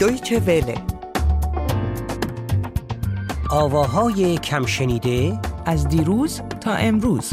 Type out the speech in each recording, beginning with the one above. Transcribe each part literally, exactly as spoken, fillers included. دویچه وله، آواهای کم شنیده از دیروز تا امروز.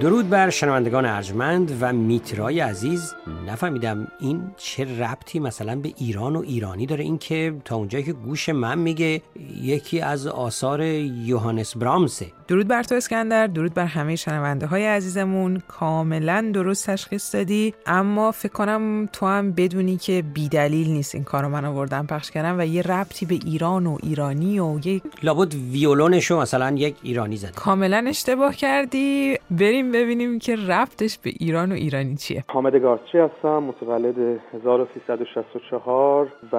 درود بر شنوندگان ارجمند و میترای عزیز. نفهمیدم این چه ربطی مثلا به ایران و ایرانی داره، این که تا اونجایی که گوش من میگه یکی از آثار یوهانس برامسه. درود بر تو اسکندر، درود بر همه شنونده های عزیزمون. کاملا درست تشخیص دادی، اما فکر کنم تو هم بدونی که بیدلیل نیست این کارو من آوردم پخش کردم و یه ربطی به ایران و ایرانی و یک لابد ویولونشو مثلا یک ایرانی زد. کاملا اشتباه کردی. بریم ببینیم که ربطش به ایران و ایرانی چیه. حامد گارسچی هستم، متولد هزار و سیصد و شصت و چهار و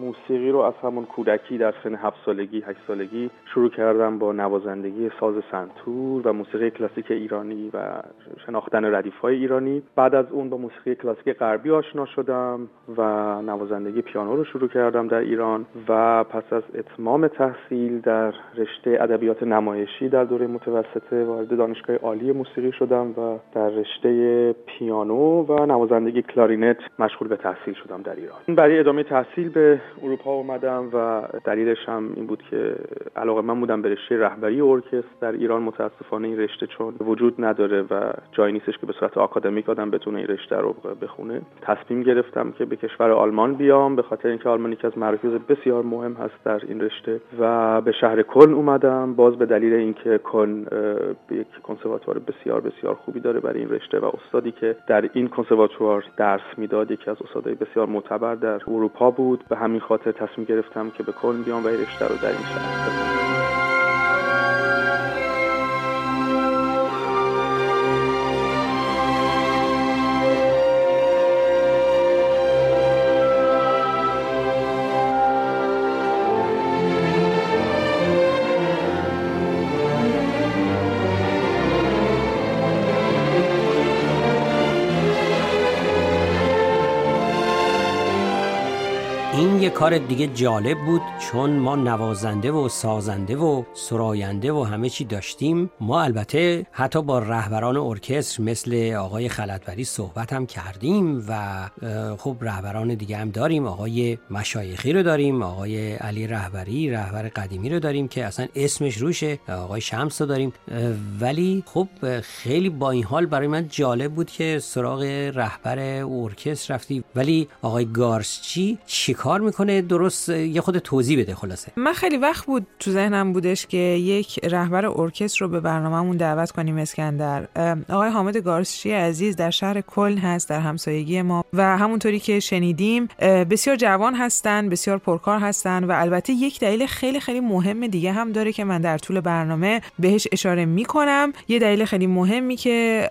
موسیقی رو از همون کودکی در سن هفت سالگی هشت سالگی شروع کردم با نوازندگی ساز سنتور و موسیقی کلاسیک ایرانی و شناختن ردیف‌های ایرانی. بعد از اون با موسیقی کلاسیک غربی آشنا شدم و نوازندگی پیانو رو شروع کردم در ایران و پس از اتمام تحصیل در رشته ادبیات نمایشی در دوره متوسطه وارد دانشگاه عالی موسیقی شدم و در رشته پیانو و نوازندگی کلارینت مشغول به تحصیل شدم در ایران. برای ادامه تحصیل به اروپا اومدم و دلیلش هم این بود که علاقه من بودم به رشته رهبری که در ایران متاسفانه این رشته چون وجود نداره و جایی نیستش که به صورت آکادمیک آدم بتونه این رشته رو بخونه، تصمیم گرفتم که به کشور آلمان بیام، به خاطر اینکه آلمان یکی از مراکز بسیار مهم هست در این رشته و به شهر کلن اومدم، باز به دلیل اینکه کلن یک کنسرواتوار بسیار بسیار خوبی داره برای این رشته و استادی که در این کنسرواتوار درس میداد یکی از استادای بسیار معتبر در اروپا بود. به همین خاطر تصمیم گرفتم که به کلن بیام و این رشته رو در این شهر بخونم. یه کار دیگه جالب بود، چون ما نوازنده و سازنده و سراینده و همه چی داشتیم. ما البته حتی با رهبران ارکستر مثل آقای خلدپری صحبت هم کردیم و خب رهبران دیگه هم داریم، آقای مشایخی رو داریم، آقای علی رهبری رهبر قدیمی رو داریم که اصلا اسمش روشه، آقای شمس رو داریم، ولی خب خیلی با این حال برای من جالب بود که سراغ رهبر ارکستر رفتی. ولی آقای گارسچی چیکار میکنه؟ درست یه خود توضیح بده. خلاصه من خیلی وقت بود تو ذهنم بودش که یک رهبر ارکستر رو به برنامه‌مون دعوت کنیم اسکندر. آقای حامد گارسچی عزیز در شهر کلن هست، در همسایگی ما و همونطوری که شنیدیم بسیار جوان هستن، بسیار پرکار هستن و البته یک دلیل خیلی خیلی مهم دیگه هم داره که من در طول برنامه بهش اشاره میکنم. یه دلیل خیلی مهمی که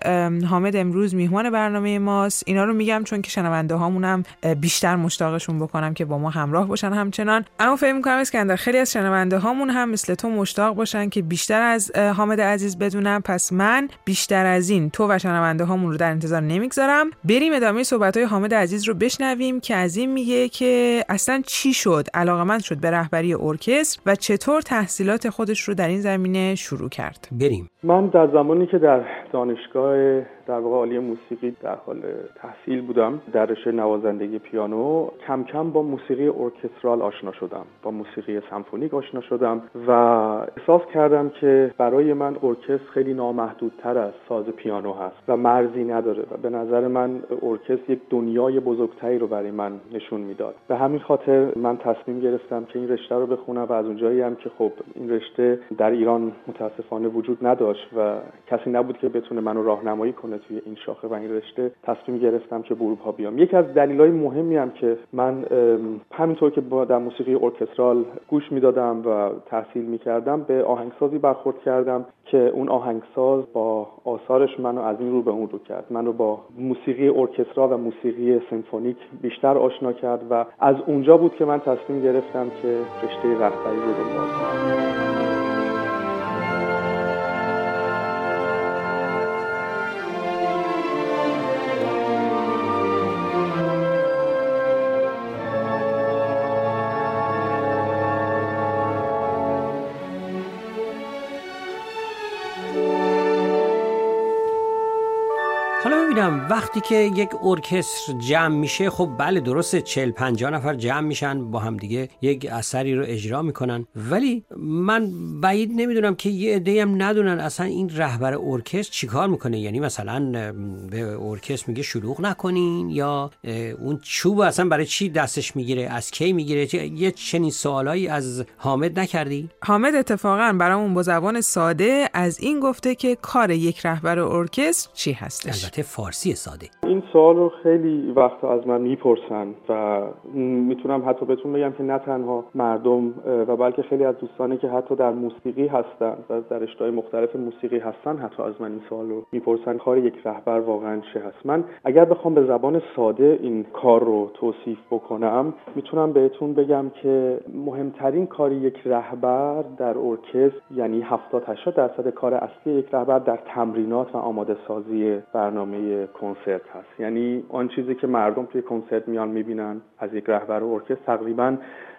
حامد امروز میهمان برنامه ماست. اینا رو میگم چون که شنونده هامونم بیشتر مشتاقشون بکنم که با ما همراه باشن همچنان. اما فکر می‌کنم اسکندر خیلی از شنونده هامون هم مثل تو مشتاق باشن که بیشتر از حامد عزیز بدونم، پس من بیشتر از این تو و شنونده هامون رو در انتظار نمیگذارم. بریم ادامه صحبت‌های حامد عزیز رو بشنویم که از این میگه که اصلا چی شد علاقه‌مند شد به رهبری ارکستر و چطور تحصیلات خودش رو در این زمینه شروع کرد. بریم. من در زمانی که در دانشگاه در واقع عالی موسیقی در حال تحصیل بودم در رشته نوازندگی پیانو. کم کم با موسیقی ارکسترال آشنا شدم، با موسیقی سمفونیک آشنا شدم و احساس کردم که برای من ارکستر خیلی نامحدودتر از ساز پیانو هست و مرزی نداره و به نظر من ارکستر یک دنیای بزرگتری رو برای من نشون میداد. به همین خاطر من تصمیم گرفتم که این رشته رو بخونم و از اونجایی هم که خب این رشته در ایران متاسفانه وجود نداشت و کسی نبود که بتونه منو راهنمایی کنه توی این شاخه و این رشته، تصمیم گرفتم که به اروپا بیام. یکی از دلایل مهمی هم که من همینطور که در موسیقی ارکسترال گوش میدادم و تحصیل میکردم به آهنگسازی برخورد کردم که اون آهنگساز با آثارش منو از این رو به اون رو کرد، منو با موسیقی ارکسترال و موسیقی سمفونیک بیشتر آشنا کرد و از اونجا بود که من تصمیم گرفتم که رشته رهبری رو دنبال کنم. وقتی که یک ارکستر جمع میشه، خب بله درسته چهل پنجاه نفر جمع میشن با هم دیگه یک اثری رو اجرا میکنن، ولی من بعید نمیدونم که یه عده‌ای هم ندونن اصلا این رهبر ارکستر چیکار میکنه. یعنی مثلا به ارکستر میگه شلوغ نکنین یا اون چوب اصلا برای چی دستش میگیره، از کی میگیره، یه چنین سوالایی از حامد نکردی؟ حامد اتفاقا برامون با زبان ساده از این گفته که کار یک رهبر ارکستر چی هستش. البته فارسی ساده. این سوال رو خیلی وقتا از من میپرسن و میتونم حتی بهتون بگم که نه تنها مردم و بلکه خیلی از دوستانی که حتی در موسیقی هستن و در رشته‌های مختلف موسیقی هستن حتی از من این سوال رو میپرسن کار یک رهبر واقعا چه هست. من اگر بخوام به زبان ساده این کار رو توصیف بکنم میتونم بهتون بگم که مهمترین کار یک رهبر در ارکستر، یعنی هفتاد هشتاد درصد کار اصلی یک رهبر در تمرینات و آماده سازی برنامه کنسرت هست. یعنی آن چیزی که مردم توی کنسرت میان میبینن از یک رهبر ارکستر تقریباً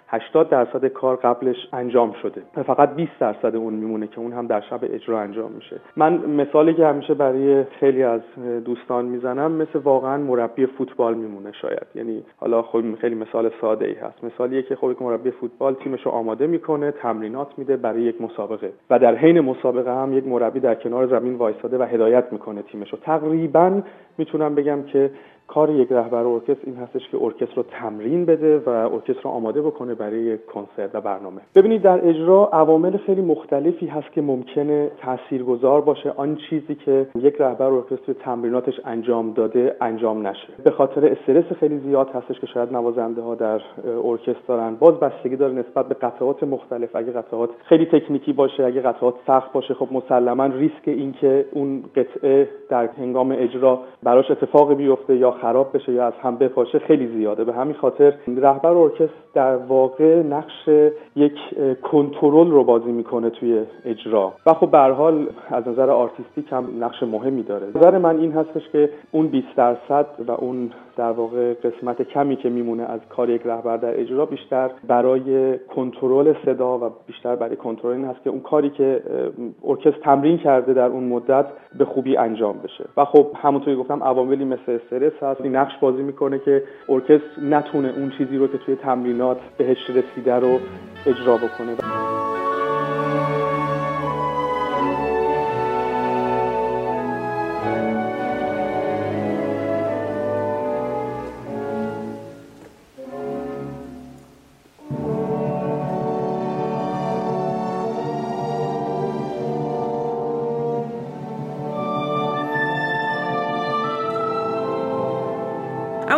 هشتاد درصد کار قبلش انجام شده، فقط بیست درصد اون میمونه که اون هم در شب اجرا انجام میشه. من مثالی که همیشه برای خیلی از دوستان میزنم مثل واقعا مربی فوتبال میمونه شاید. یعنی حالا خب خیلی مثال ساده ای هست، مثالیه که خب مربی فوتبال تیمش رو آماده میکنه، تمرینات میده برای یک مسابقه و در حین مسابقه هم یک مربی در کنار زمین وایساده و هدایت میکنه تیمش رو. تقریبا میتونم بگم که کار یک رهبر ارکستر این هستش که ارکستر رو تمرین بده و ارکستر رو آماده بکنه برای کنسرت و برنامه. ببینید در اجرا عوامل خیلی مختلفی هست که ممکنه تاثیرگذار باشه آن چیزی که یک رهبر ارکستر تمریناتش انجام داده انجام نشه. به خاطر استرس خیلی زیاد هستش که شاید نوازنده ها در ارکستر دارن، باز بستگی داره نسبت به قطعات مختلف. اگه قطعات خیلی تکنیکی باشه، اگه قطعات سخت باشه، خب مسلماً ریسک این که اون قطعه در هنگام اجرا براش اتفاقی بیفته یا خراب بشه یا از هم بپاشه خیلی زیاده. به همین خاطر رهبر ارکستر در واقع نقش یک کنترل رو بازی میکنه توی اجرا و خب به هر حال از نظر آرتیستیک هم نقش مهمی داره. نظر من این هستش که اون بیست درصد و اون در واقع قسمت کمی که میمونه از کار یک رهبر در اجرا بیشتر برای کنترل صدا و بیشتر برای کنترل این هست که اون کاری که ارکستر تمرین کرده در اون مدت به خوبی انجام بشه و خب همونطوری گفتم عواملی مثل استرس هست این نقش بازی میکنه که ارکستر نتونه اون چیزی رو که توی تمرینات بهش رسیده رو اجرا بکنه.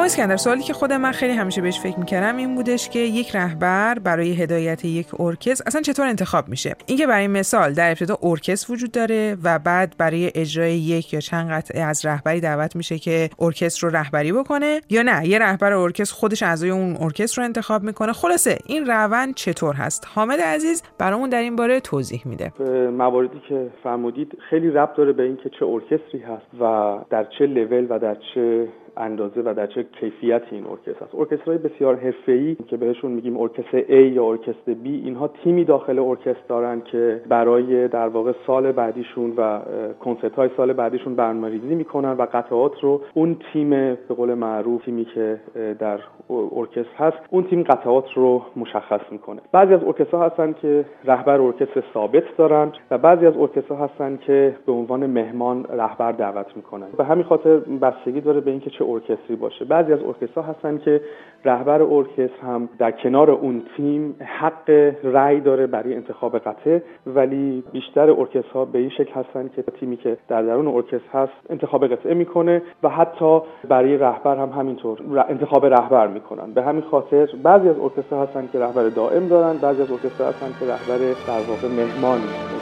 اسکندر، سوالی که خود من خیلی همیشه بهش فکر میکردم این بودش که یک رهبر برای هدایت یک ارکستر اصلا چطور انتخاب میشه. اینکه برای مثال در ابتدا ارکستر وجود داره و بعد برای اجرای یک یا چند قطعه از رهبری دعوت میشه که ارکستر رو رهبری بکنه یا نه یه رهبر ارکستر خودش اعضای اون ارکستر رو انتخاب میکنه. خلاصه این روند چطور هست؟ حامد عزیز برامون در این باره توضیح میده. مواردی که فرمودید خیلی ربط داره به اینکه چه ارکستری هست و در چه لول و در چه اندازه و در چه کیفیتی این ارکستر است. ارکسترهای بسیار حرفه‌ای که بهشون میگیم ارکستر A یا ارکستر B، اینها تیمی داخل ارکستر دارن که برای در واقع سال بعدیشون و کنسرت‌های سال بعدیشون برنامه‌ریزی میکنن و قطعات رو اون تیم به قول معروف تیمی که در ارکستر هست، اون تیم قطعات رو مشخص میکنه. بعضی از ارکسترها هستن که رهبر ارکستر ثابت دارن و بعضی از ارکسترها هستن که به عنوان مهمان رهبر دعوت میکنن. به همین خاطر بستگی داره به اینکه چه ارکستری باشه. بعضی از ارکسترها هستن که رهبر ارکستر هم در کنار اون تیم حق رأی داره برای انتخاب قطعه، ولی بیشتر ارکسترها به این شکل هستن که تیمی که در درون ارکستر هست انتخاب قطعه میکنه و حتی برای رهبر هم همینطور انتخاب رهبر میکنن. به همین خاطر بعضی از ارکسترها هستن که رهبر دائم دارن، بعضی از ارکسترها هستن که رهبر در واقع مهمان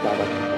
دعوت میکنن.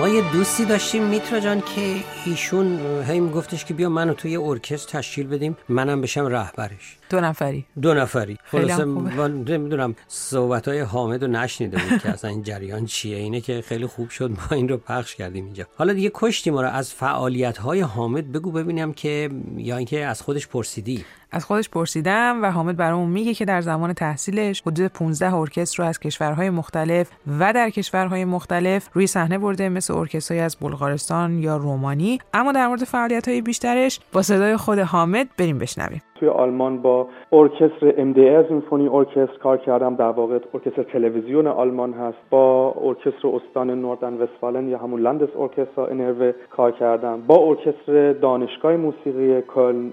ما یه دوستی داشتیم میترا جان که ایشون هی میگفتش که بیا منو توی ارکستر تشکیل بدیم، منم بشم رهبرش. دو نفری دو نفری خلاصه من نمیدونم صحبت‌های حامدو نشنیده بود که اصلا این جریان چیه. اینه که خیلی خوب شد ما این رو پخش کردیم اینجا. حالا دیگه کشتی ما رو از فعالیت‌های حامد بگو ببینم، که یا اینکه از خودش پرسیدی. از خودش پرسیدم و حامد برامون میگه که در زمان تحصیلش حدود پانزده ارکستر رو از کشورهای مختلف و در کشورهای مختلف روی صحنه برده، مثل ارکسترهای از بلغارستان یا رومانی. اما در مورد فعالیت‌های بیشترش با صدای خود حامد بریم بشنویم. توی آلمان با ارکستر ام دی ای سیمفونی ارکستر کار کردم، در واقع ارکستر تلویزیون آلمان هست. با ارکستر استان نوردن وستفالن یا همون لندس ارکستر انرو کار کردم. با ارکستر دانشگاه موسیقی کلن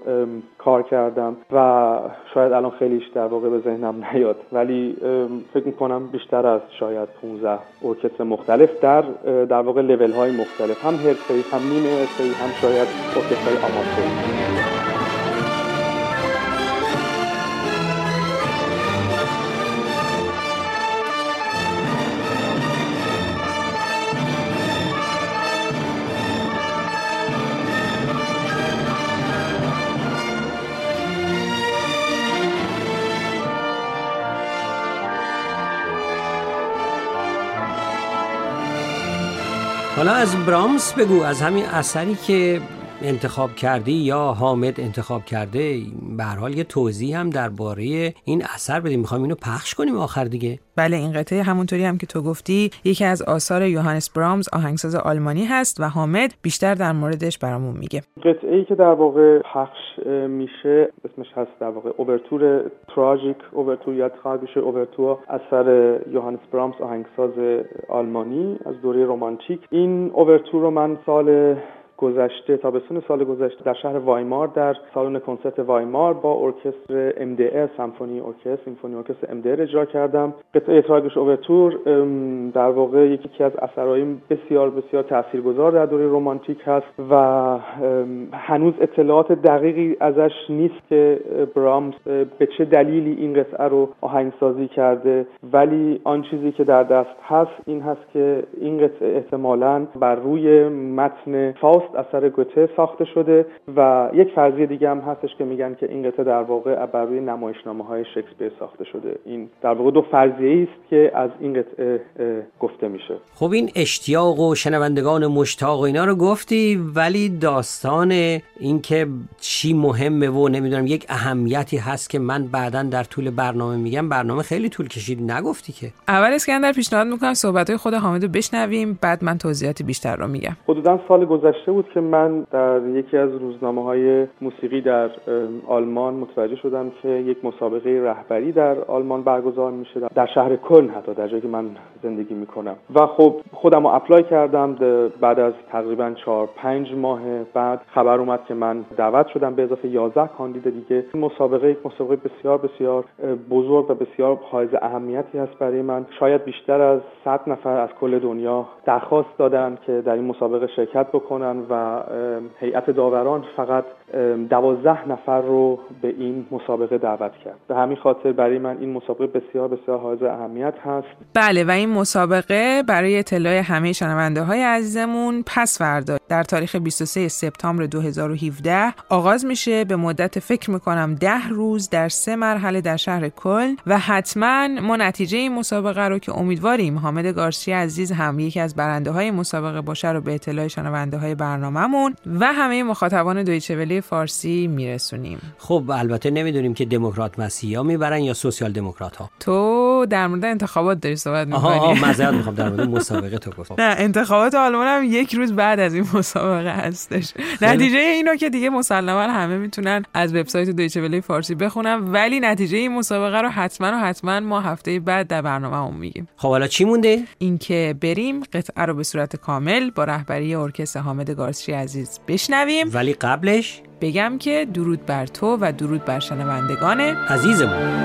کار کردم و شاید الان خیلیش در واقع به ذهنم نیاد، ولی فکر می‌کنم بیشتر از شاید پانزده ارکستر مختلف در در واقع لول‌های مختلف، هم حرفه‌ای هم نیمه حرفه‌ای هم شاید ارکسترهای آماتور. حالا از برامس بگو، از همین اثری که انتخاب کردی یا حامد انتخاب کرده، به هر حال یه توضیح هم درباره این اثر بدیم، میخوام اینو پخش کنیم آخر دیگه. بله، این قطعه همونطوری هم که تو گفتی یکی از آثار یوهانس برامس آهنگساز آلمانی هست و حامد بیشتر در موردش برامون میگه. قطعه‌ای که در واقع پخش میشه اسمش هست در واقع اوورتور، تراژیک اوورتور یا تراژیک اوورتور، اثر یوهانس برامس آهنگساز آلمانی از دوره رمانتیک. این اوورتور رو من سال گذشته تابستون سال گذشته در شهر وایمار در سالن کنسرت وایمار با ارکستر ام دی ار سیمفونی ارکستر سیمفونی ارکستر ام دی ار اجرا کردم. قطعه تراژیک اوورتور در واقع یکی از اثرهای بسیار بسیار تاثیرگذار در دوره رمانتیک هست و هنوز اطلاعات دقیقی ازش نیست که برامس به چه دلیلی این قطعه رو آهنگسازی کرده، ولی آن چیزی که در دست هست این هست که این قطعه احتمالاً بر روی متن فاست اثر گوته ساخته شده و یک فرضیه دیگه هم هستش که میگن که این قطعه در واقع بر روی نمایشنامه‌های شکسپیر ساخته شده. این در واقع دو فرضیه است که از این قطعه گفته میشه. خب این اشتیاق و شنوندگان مشتاق و اینا رو گفتی، ولی داستان این که چی مهمه و نمیدونم یک اهمیتی هست که من بعداً در طول برنامه میگم، برنامه خیلی طول کشید نگفتی که. اول اسکندر پیشنهاد میکنم صحبت‌های خود حامد رو بشنویم، بعد من توضیحات بیشتر رو میگم. حدوداً سال گذشته بود که من در یکی از روزنامه‌های موسیقی در آلمان متوجه شدم که یک مسابقه رهبری در آلمان برگزار میشه، در شهر کلن حتی در جایی که من زندگی میکنم، و خب خودم رو اپلای کردم. بعد از تقریبا چهار پنج ماه بعد خبر اومد که من دعوت شدم به اضافه یازده کاندید دیگه. این مسابقه یک مسابقه بسیار بسیار بزرگ و بسیار حائز اهمیتی هست برای من. شاید بیشتر از صد نفر از کل دنیا درخواست دادن که در این مسابقه شرکت بکنن و هیئت داوران فقط دوازده نفر رو به این مسابقه دعوت کرد. به همین خاطر برای من این مسابقه بسیار بسیار حائز اهمیت هست. بله و این مسابقه برای اطلاع همه شنونده‌های عزیزمون پس فردا در تاریخ بیست و سوم سپتامبر دو هزار و هفده آغاز میشه به مدت فکر میکنم ده روز در سه مرحله در شهر کلن و حتما ما نتیجه این مسابقه رو که امیدواریم حامد گارسچی عزیز هم یکی از برنده های مسابقه باشه رو به اطلاع شنونده های برنامه‌مون و همه مخاطبان دویچه وله فارسی میرسونیم. خب البته نمیدونیم که دموکرات مسیحا میبرن یا سوسیال دموکرات ها. تو در مورد انتخابات داری صحبت می‌کنی؟ آها آه معذرت می‌خوام در مورد مسابقه تو گفتم. نه انتخابات آلمان هم یک روز بعد از این مسابقه هستش. نتیجه اینو که دیگه مسلماً همه میتونن از وبسایت دویچه وله فارسی بخونن ولی نتیجه این مسابقه رو حتما و حتما ما هفته بعد در برنامه‌مون میگیم. خب حالا چی مونده؟ اینکه بریم قطعه رو به صورت کامل با رهبری ارکستر حامد گارسچی عزیز بشنویم. ولی قبلش بگم که درود بر تو و درود بر شنوندگان عزیزمون.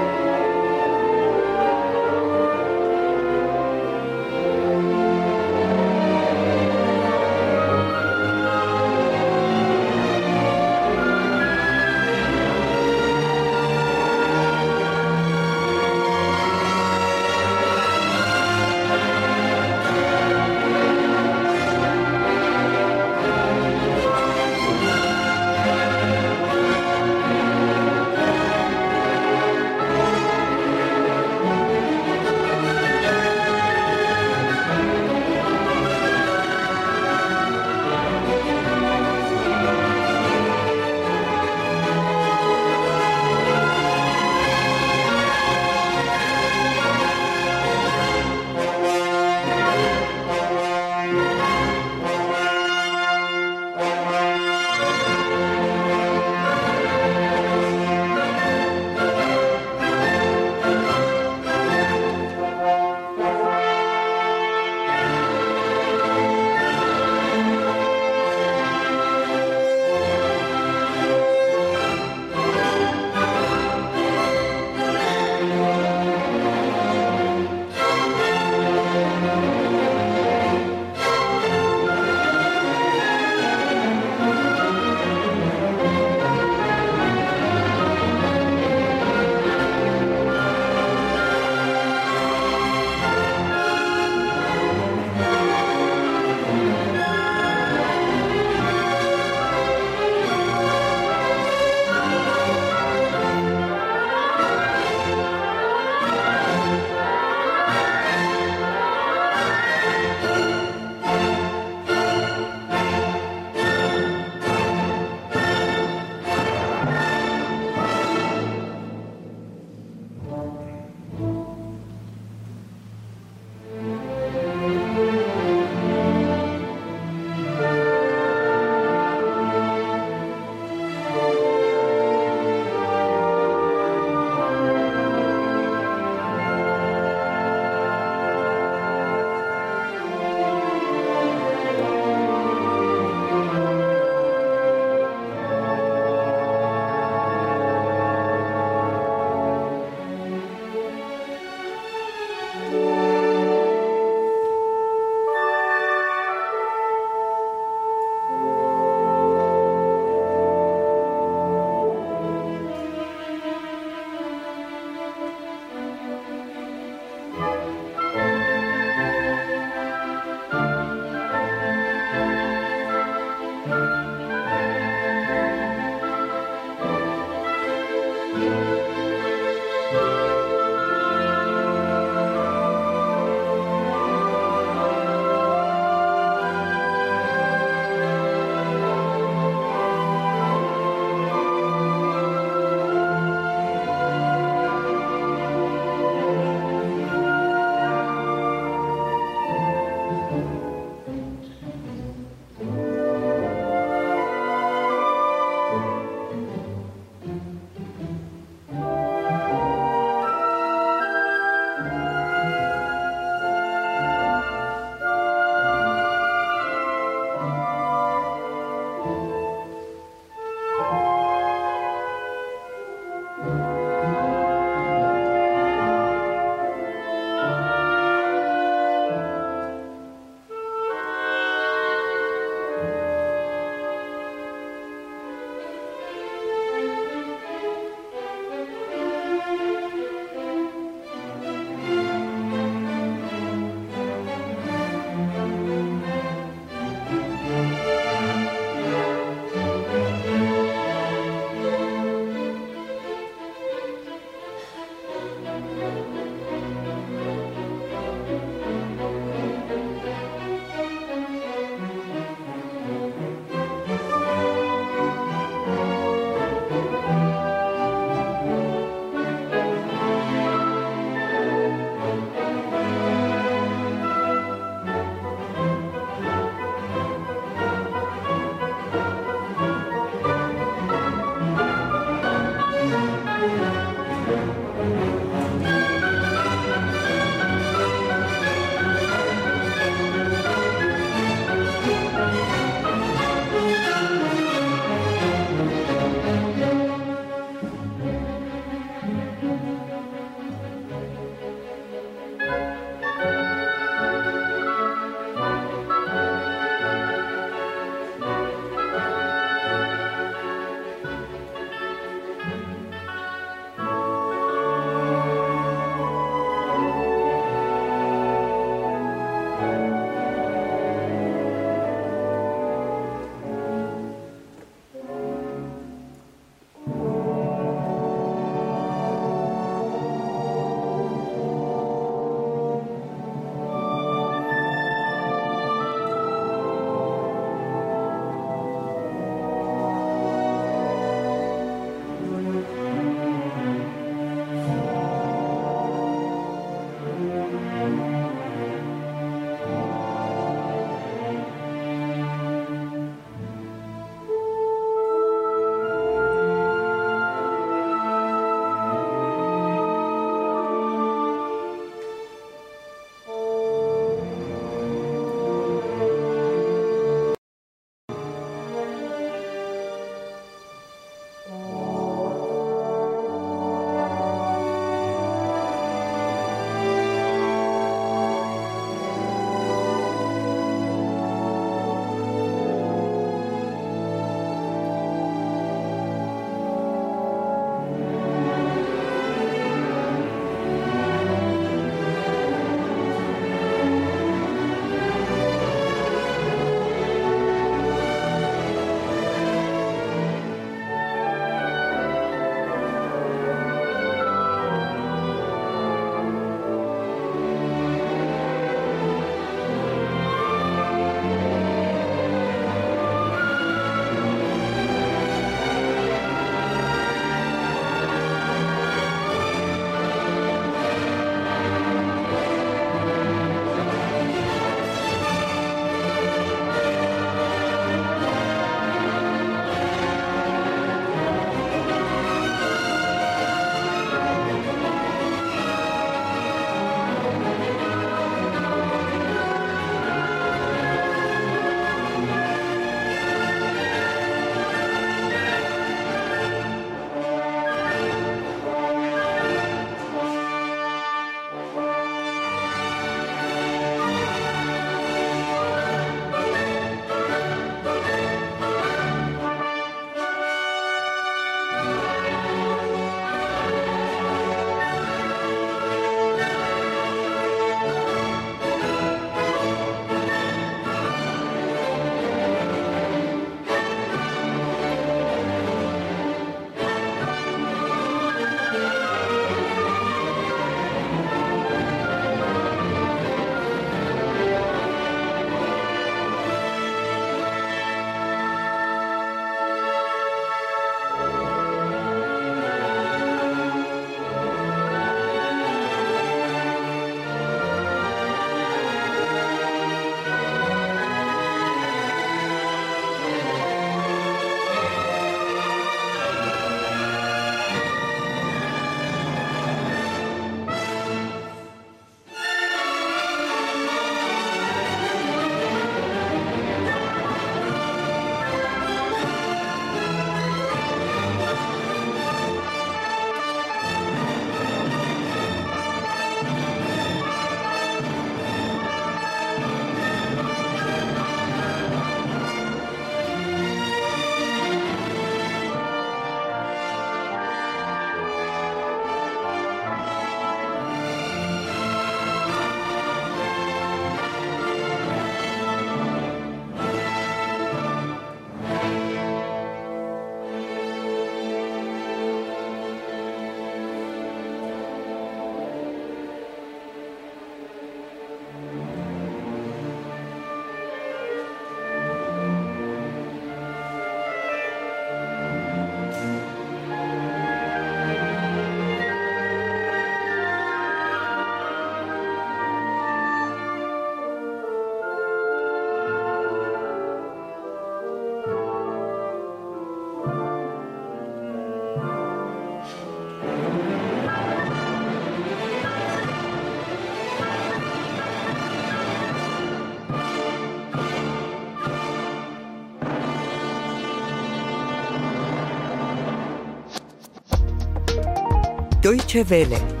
دویچه وله.